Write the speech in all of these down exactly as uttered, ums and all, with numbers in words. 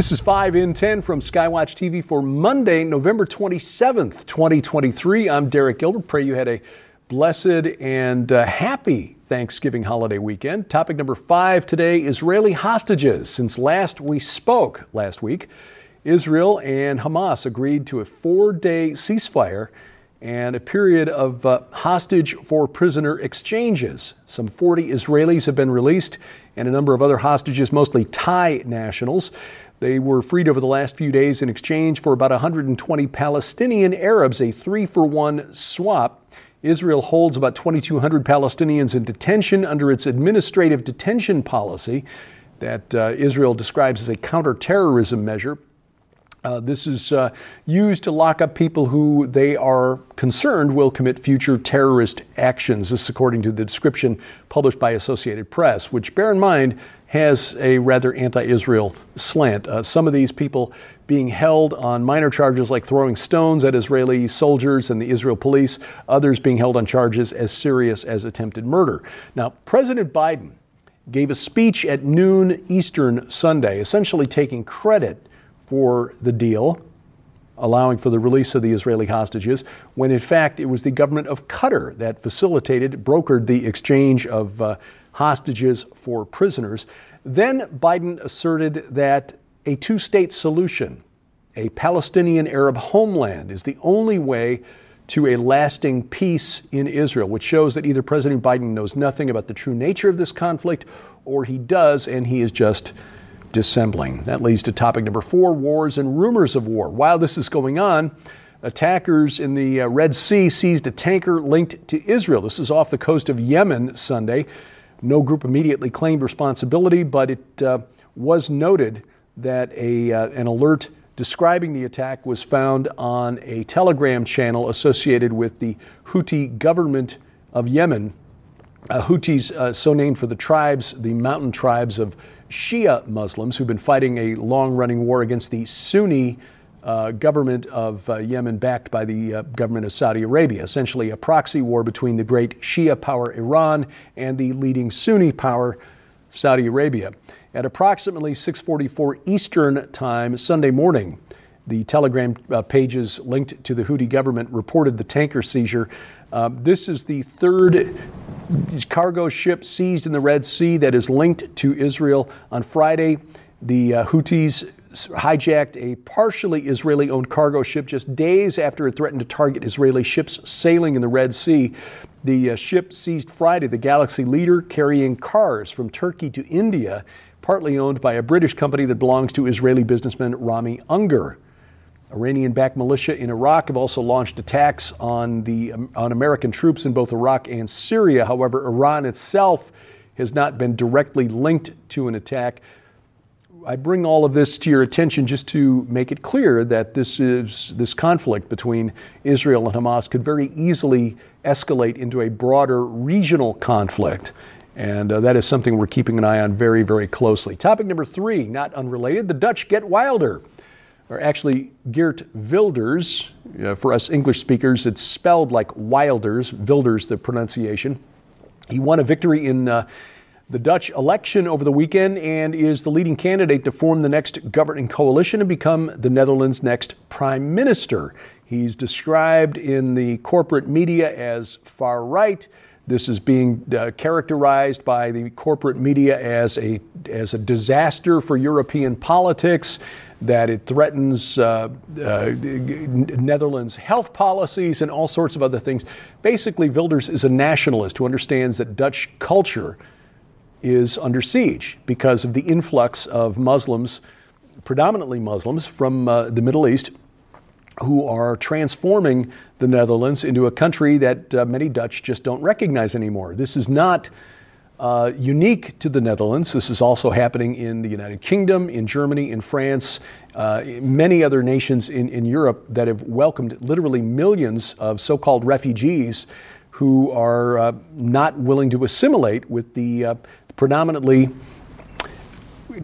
This is five in ten from Skywatch T V for Monday, November twenty-seventh, twenty twenty-three. I'm Derek Gilbert. Pray you had a blessed and uh, happy Thanksgiving holiday weekend. Topic number five today, Israeli hostages. Since last we spoke last week, Israel and Hamas agreed to a four-day ceasefire and a period of uh, hostage for prisoner exchanges. Some forty Israelis have been released and a number of other hostages, mostly Thai nationals. They were freed over the last few days in exchange for about one hundred twenty Palestinian Arabs, a three-for-one swap. Israel holds about twenty-two hundred Palestinians in detention under its administrative detention policy that uh, Israel describes as a counterterrorism measure. Uh, this is uh, used to lock up people who they are concerned will commit future terrorist actions. This is according to the description published by Associated Press, which, bear in mind, has a rather anti-Israel slant. Uh, some of these people being held on minor charges like throwing stones at Israeli soldiers and the Israel police, others being held on charges as serious as attempted murder. Now, President Biden gave a speech at noon Eastern Sunday, essentially taking credit for the deal, allowing for the release of the Israeli hostages, when in fact it was the government of Qatar that facilitated, brokered the exchange of uh, hostages for prisoners. Then Biden asserted that a two-state solution, a Palestinian Arab homeland, is the only way to a lasting peace in Israel, which shows that either President Biden knows nothing about the true nature of this conflict, or he does and he is just dissembling. That leads to topic number four, wars and rumors of war. While this is going on, attackers in the Red Sea seized a tanker linked to Israel. This is off the coast of Yemen Sunday. No group immediately claimed responsibility, but it uh, was noted that a uh, an alert describing the attack was found on a Telegram channel associated with the Houthi government of Yemen. Uh, Houthis, uh, so named for the tribes, the mountain tribes of Shia Muslims who've been fighting a long-running war against the Sunni uh, government of uh, Yemen, backed by the uh, government of Saudi Arabia, essentially a proxy war between the great Shia power Iran and the leading Sunni power Saudi Arabia. At approximately six forty-four Eastern Time Sunday morning, the Telegram uh, pages linked to the Houthi government reported the tanker seizure. Uh, this is the third cargo ship seized in the Red Sea that is linked to Israel. On Friday, the uh, Houthis hijacked a partially Israeli-owned cargo ship just days after it threatened to target Israeli ships sailing in the Red Sea. The uh, ship seized Friday, the Galaxy Leader, carrying cars from Turkey to India, partly owned by a British company that belongs to Israeli businessman Rami Unger. Iranian-backed militia in Iraq have also launched attacks on the um, on American troops in both Iraq and Syria. However, Iran itself has not been directly linked to an attack. I bring all of this to your attention just to make it clear that this is this conflict between Israel and Hamas could very easily escalate into a broader regional conflict. And uh, that is something we're keeping an eye on very, very closely. Topic number three, not unrelated, the Dutch get wilder. Or actually, Geert Wilders, uh, for us English speakers, it's spelled like Wilders, Wilders, the pronunciation. He won a victory in uh, the Dutch election over the weekend and is the leading candidate to form the next governing coalition and become the Netherlands' next prime minister. He's described in the corporate media as far right. This is being uh, characterized by the corporate media as a as a disaster for European politics, that it threatens uh, uh, Netherlands' health policies and all sorts of other things. Basically, Wilders is a nationalist who understands that Dutch culture is under siege because of the influx of Muslims, predominantly Muslims from uh, the Middle East, who are transforming the Netherlands into a country that uh, many Dutch just don't recognize anymore. This is not uh, unique to the Netherlands. This is also happening in the United Kingdom, in Germany, in France, uh, many other nations in, in Europe that have welcomed literally millions of so-called refugees who are uh, not willing to assimilate with the uh, predominantly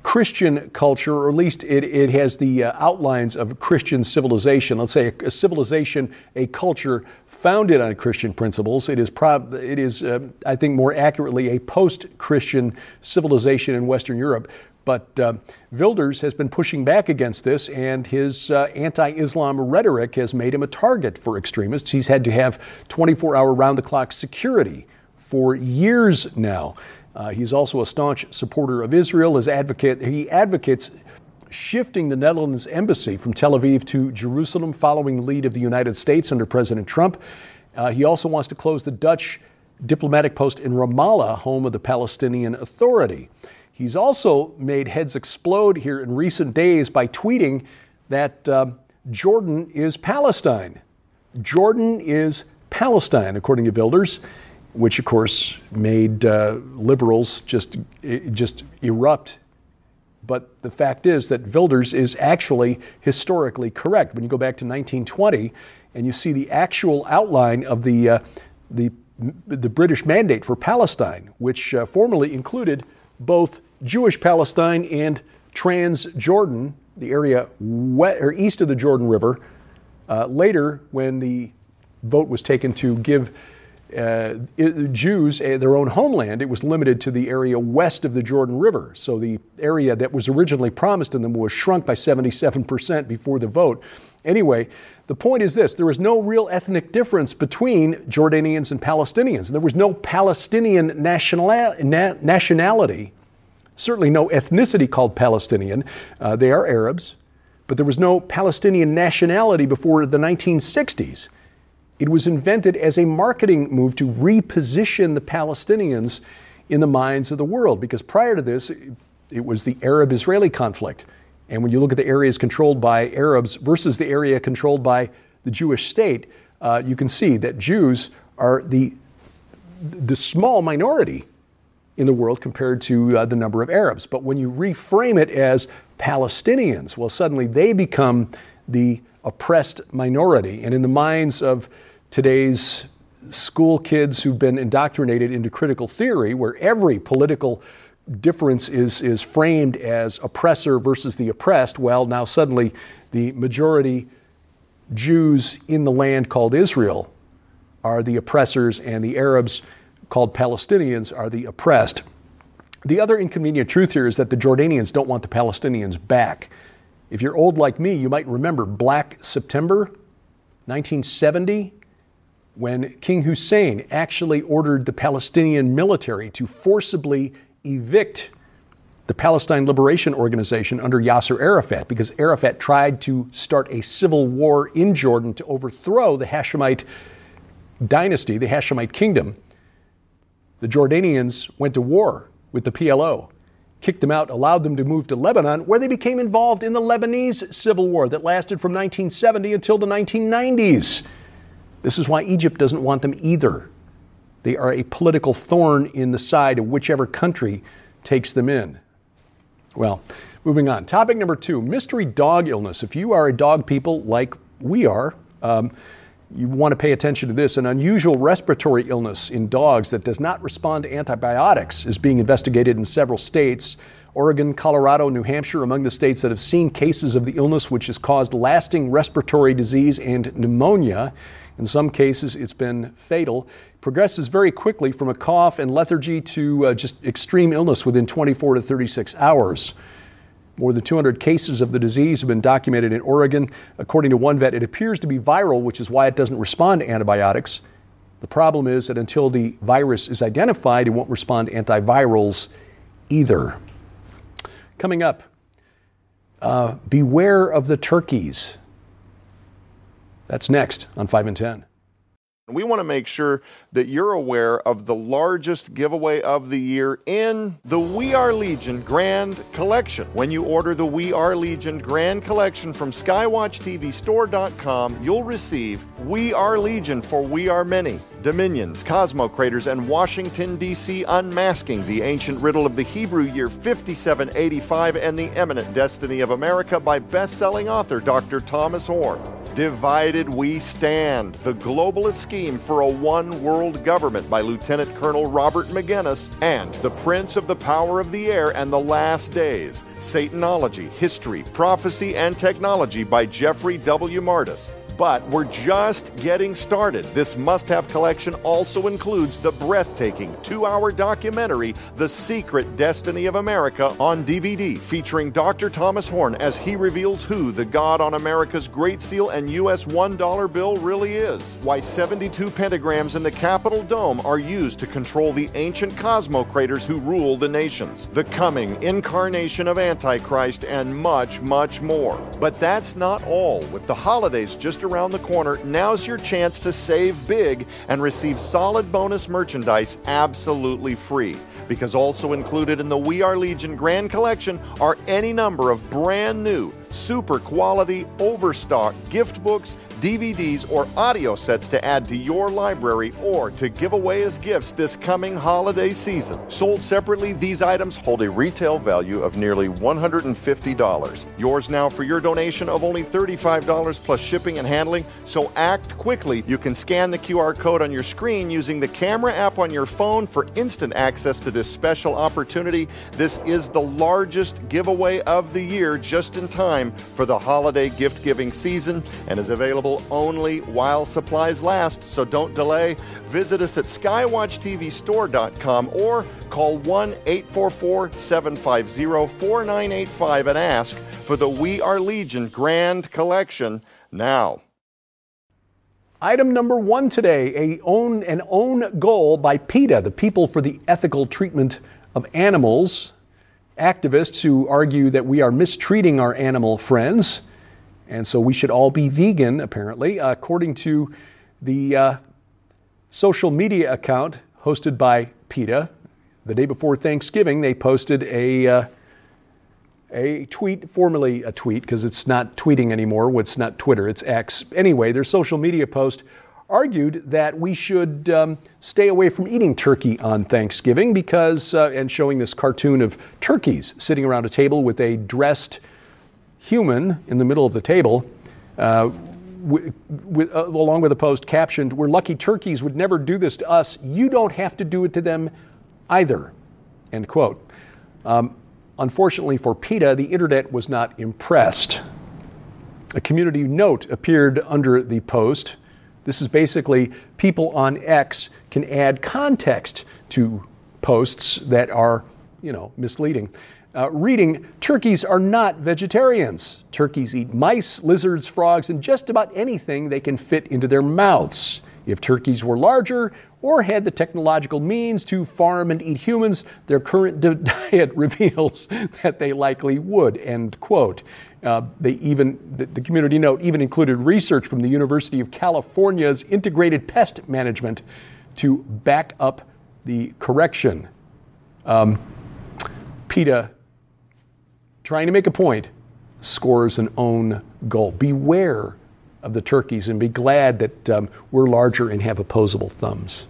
Christian culture, or at least it, it has the uh, outlines of Christian civilization. Let's say a, a civilization, a culture founded on Christian principles. It is, prob- it is uh, I think, more accurately a post-Christian civilization in Western Europe, But uh, Wilders has been pushing back against this, and his uh, anti-Islam rhetoric has made him a target for extremists. He's had to have twenty-four hour round-the-clock security for years now. Uh, he's also a staunch supporter of Israel. His advocate, he advocates shifting the Netherlands embassy from Tel Aviv to Jerusalem following the lead of the United States under President Trump. Uh, he also wants to close the Dutch diplomatic post in Ramallah, home of the Palestinian Authority. He's also made heads explode here in recent days by tweeting that uh, Jordan is Palestine. Jordan is Palestine, according to Wilders, which, of course, made uh, liberals just, just erupt. But the fact is that Wilders is actually historically correct. When you go back to nineteen twenty and you see the actual outline of the, uh, the, the British mandate for Palestine, which uh, formerly included both Jewish Palestine and Trans Jordan, the area west, or east of the Jordan River. Uh, later, when the vote was taken to give uh, Jews uh, their own homeland, it was limited to the area west of the Jordan River. So the area that was originally promised to them was shrunk by seventy-seven percent before the vote. Anyway, the point is this. There was no real ethnic difference between Jordanians and Palestinians. There was no Palestinian national, na, nationality, certainly no ethnicity called Palestinian. Uh, they are Arabs, but there was no Palestinian nationality before the nineteen sixties. It was invented as a marketing move to reposition the Palestinians in the minds of the world, because prior to this, it was the Arab-Israeli conflict. And when you look at the areas controlled by Arabs versus the area controlled by the Jewish state, uh, you can see that Jews are the the small minority in the world compared to uh, the number of Arabs. But when you reframe it as Palestinians, well, suddenly they become the oppressed minority. And in the minds of today's school kids who've been indoctrinated into critical theory, where every political difference is is framed as oppressor versus the oppressed, well, now suddenly the majority Jews in the land called Israel are the oppressors, and the Arabs called Palestinians are the oppressed. The other inconvenient truth here is that the Jordanians don't want the Palestinians back. If you're old like me, you might remember Black September nineteen seventy, when King Hussein actually ordered the Palestinian military to forcibly evict the Palestinian Liberation Organization under Yasser Arafat, because Arafat tried to start a civil war in Jordan to overthrow the Hashemite dynasty, the Hashemite kingdom. The Jordanians went to war with the P L O, kicked them out, allowed them to move to Lebanon, where they became involved in the Lebanese Civil War that lasted from nineteen seventy until the nineteen nineties. This is why Egypt doesn't want them either. They are a political thorn in the side of whichever country takes them in. Well, moving on. Topic number two, mystery dog illness. If you are a dog people like we are, um, you want to pay attention to this. An unusual respiratory illness in dogs that does not respond to antibiotics is being investigated in several states. Oregon, Colorado, New Hampshire, among the states that have seen cases of the illness, which has caused lasting respiratory disease and pneumonia. In some cases, it's been fatal. Progresses very quickly from a cough and lethargy to uh, just extreme illness within twenty-four to thirty-six hours. More than two hundred cases of the disease have been documented in Oregon. According to one vet, it appears to be viral, which is why it doesn't respond to antibiotics. The problem is that until the virus is identified, it won't respond to antivirals either. Coming up, uh, beware of the turkeys. That's next on five and ten. We want to make sure that you're aware of the largest giveaway of the year in the We Are Legion Grand Collection. When you order the We Are Legion Grand Collection from skywatch t v store dot com, you'll receive We Are Legion for We Are Many, Dominions, Cosmo Craters, and Washington, D C Unmasking the Ancient Riddle of the Hebrew Year fifty-seven eighty-five and the Eminent Destiny of America by best-selling author Doctor Thomas Horn. Divided We Stand, The Globalist Scheme for a One-World Government by Lieutenant Colonel Robert McGinnis, and The Prince of the Power of the Air and the Last Days, Satanology, History, Prophecy, and Technology by Jeffrey W. Martis. But we're just getting started. This must-have collection also includes the breathtaking two-hour documentary, The Secret Destiny of America, on D V D, featuring Doctor Thomas Horn as he reveals who the God on America's Great Seal and U S one dollar bill really is, why seventy-two pentagrams in the Capitol Dome are used to control the ancient cosmocrators who rule the nations, the coming incarnation of Antichrist, and much, much more. But that's not all. With the holidays just around the corner, now's your chance to save big and receive solid bonus merchandise absolutely free. Because also included in the We Are Legion Grand Collection are any number of brand new, super quality, overstock gift books, D V Ds, or audio sets to add to your library or to give away as gifts this coming holiday season. Sold separately, these items hold a retail value of nearly one hundred fifty dollars. Yours now for your donation of only thirty-five dollars plus shipping and handling, so act quickly. You can scan the Q R code on your screen using the camera app on your phone for instant access to this special opportunity. This is the largest giveaway of the year, just in time for the holiday gift-giving season, and is available only while supplies last, so don't delay. Visit us at skywatch t v store dot com or call one eight four four, seven five zero, four nine eight five and ask for the We Are Legion Grand Collection now. Item number one today, a own, an own goal by PETA, the People for the Ethical Treatment of Animals. Activists who argue that we are mistreating our animal friends, and so we should all be vegan, apparently, uh, according to the uh, social media account hosted by PETA. The day before Thanksgiving, they posted a uh, a tweet, formerly a tweet, because it's not tweeting anymore. It's not Twitter, it's X. Anyway, their social media post argued that we should um, stay away from eating turkey on Thanksgiving because, uh, and showing this cartoon of turkeys sitting around a table with a dressed human in the middle of the table, uh, w- w- uh, along with a post captioned, "We're lucky turkeys would never do this to us. You don't have to do it to them either," end quote. Um, unfortunately for PETA, the internet was not impressed. A community note appeared under the post. This is basically people on X can add context to posts that are, you know, misleading. Uh, reading, turkeys are not vegetarians. Turkeys eat mice, lizards, frogs, and just about anything they can fit into their mouths. If turkeys were larger or had the technological means to farm and eat humans, their current di- diet reveals that they likely would, end quote. Uh, they even, the, the community note even included research from the University of California's Integrated Pest Management to back up the correction. Um, PETA, trying to make a point, scores an own goal. Beware of the turkeys and be glad that um, we're larger and have opposable thumbs.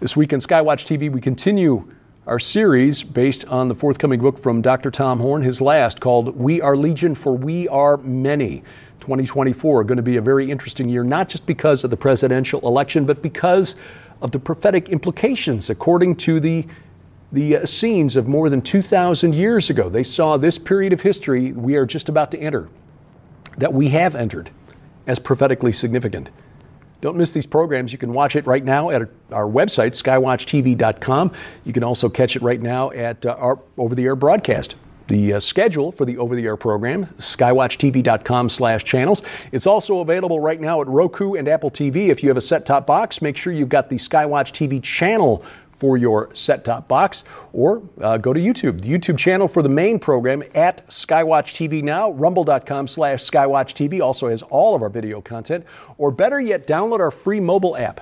This week on Skywatch T V, we continue our series based on the forthcoming book from Doctor Tom Horn, his last, called We Are Legion, for We Are Many. twenty twenty-four, going to be a very interesting year, not just because of the presidential election, but because of the prophetic implications. According to the The uh, scenes of more than two thousand years ago, they saw this period of history we are just about to enter, that we have entered, as prophetically significant. Don't miss these programs. You can watch it right now at our website, skywatch t v dot com. You can also catch it right now at uh, our over-the-air broadcast. The uh, schedule for the over-the-air program, skywatch t v dot com slash channels. It's also available right now at Roku and Apple T V. If you have a set-top box, make sure you've got the Skywatch T V channel for your set-top box, or uh, go to YouTube, the YouTube channel for the main program at Skywatch T V now, rumble dot com slash Skywatch T V also has all of our video content, or better yet, download our free mobile app.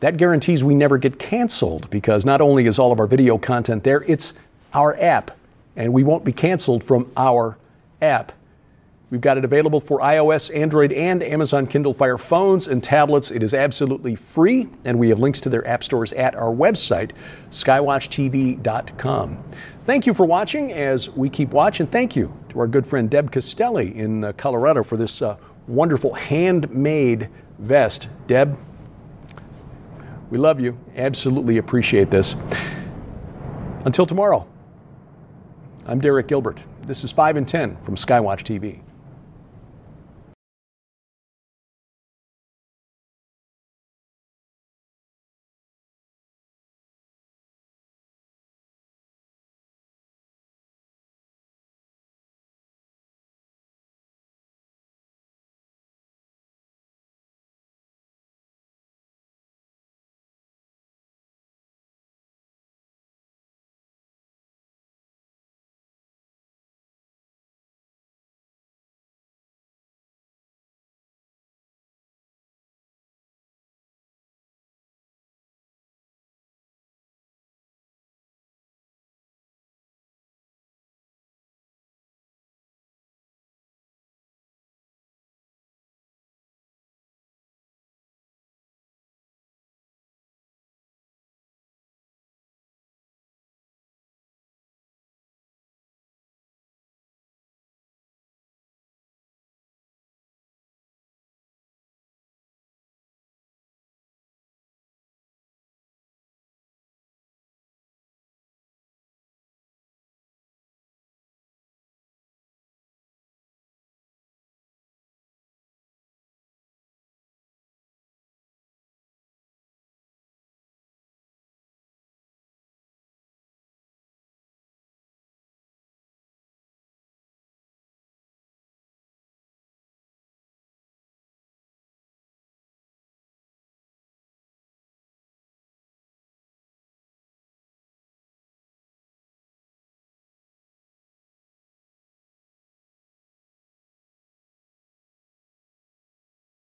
That guarantees we never get canceled, because not only is all of our video content there, it's our app, and we won't be canceled from our app. We've got it available for iOS, Android, and Amazon Kindle Fire phones and tablets. It is absolutely free, and we have links to their app stores at our website, skywatch t v dot com. Thank you for watching as we keep watching. Thank you to our good friend Deb Castelli in uh, Colorado for this uh, wonderful handmade vest. Deb, we love you. Absolutely appreciate this. Until tomorrow, I'm Derek Gilbert. This is five and ten from Skywatch T V.